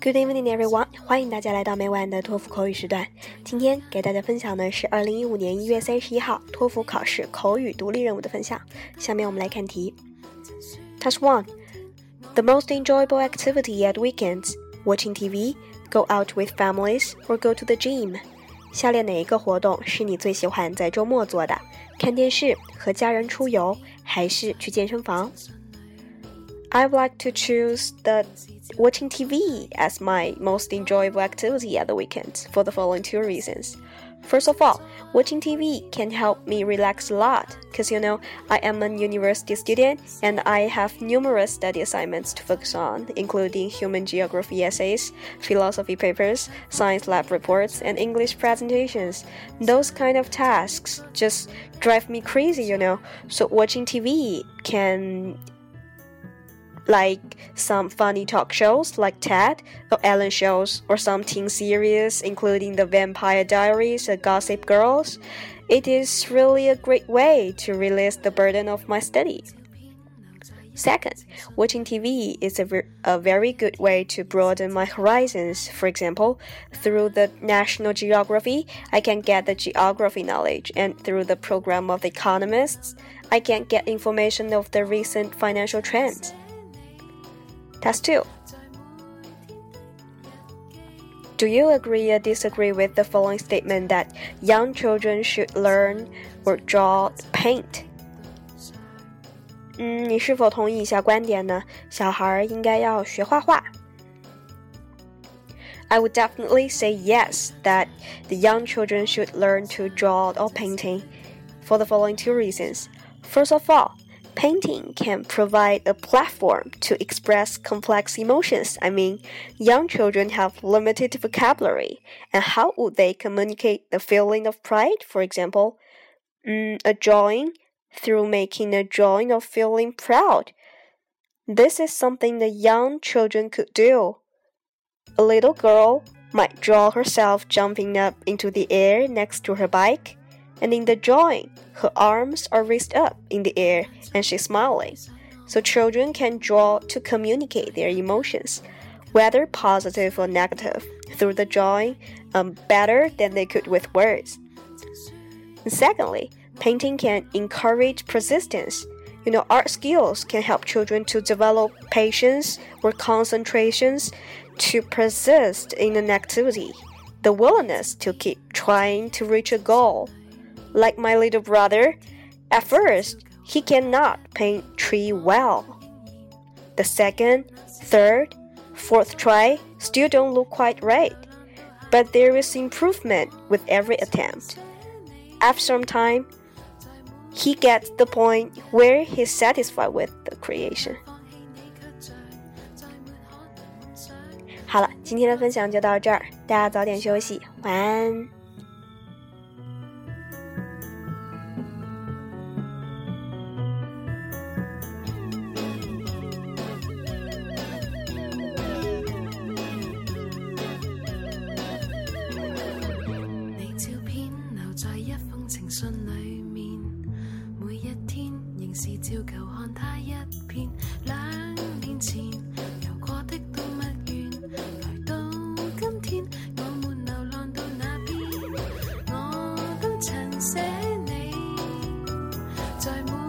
Good evening, everyone. 欢迎大家来到每晚的托福口语时段。今天给大家分享的是2015年1月31号托福考试口语独立任务的分享。下面我们来看题。Task 1. The most enjoyable activity at weekends, watching TV, go out with families, or go to the gym. 下列哪一个活动是你最喜欢在周末做的？看电视，和家人出游，还是去健身房？I would like to choose the watching TV as my most enjoyable activity at the weekend for the following two reasons. First of all, watching TV can help me relax a lot because, I am a university student and I have numerous study assignments to focus on, including human geography essays, philosophy papers, science lab reports, and English presentations. Those kind of tasks just drive me crazy, So watching TV can...like some funny talk shows like TED or Ellen shows or some teen series including The Vampire Diaries or Gossip Girl. It is really a great way to release the burden of my study. Second, watching TV is a very good way to broaden my horizons. For example, through the National Geography, I can get the geography knowledge, and through the program of The Economists, I can get information of the recent financial trends.Task 2. Do you agree or disagree with the following statement that young children should learn or draw, paint? 你是否同意以下观点呢？小孩应该要学画画。I would definitely say yes, that the young children should learn to draw or painting for the following two reasons. First of all,Painting can provide a platform to express complex emotions. I mean, young children have limited vocabulary, and how would they communicate the feeling of pride? For example, a drawing through making a drawing of feeling proud. This is something the young children could do. A little girl might draw herself jumping up into the air next to her bike.And in the drawing, her arms are raised up in the air and she's smiling. So children can draw to communicate their emotions, whether positive or negative, through the drawing, better than they could with words. And secondly, painting can encourage persistence. Art skills can help children to develop patience or concentrations to persist in an activity, the willingness to keep trying to reach a goal.Like my little brother, at first, he cannot paint tree well. The second, third, fourth try still don't look quite right. But there is improvement with every attempt. After some time, he gets the point where he's satisfied with the creation. 好了，今天的分享就到这儿，大家早点休息，晚安。信裏面每一天仍是照舊看他一遍2年前遊過的動物園來到今天我們流浪到那邊我都曾寫你在每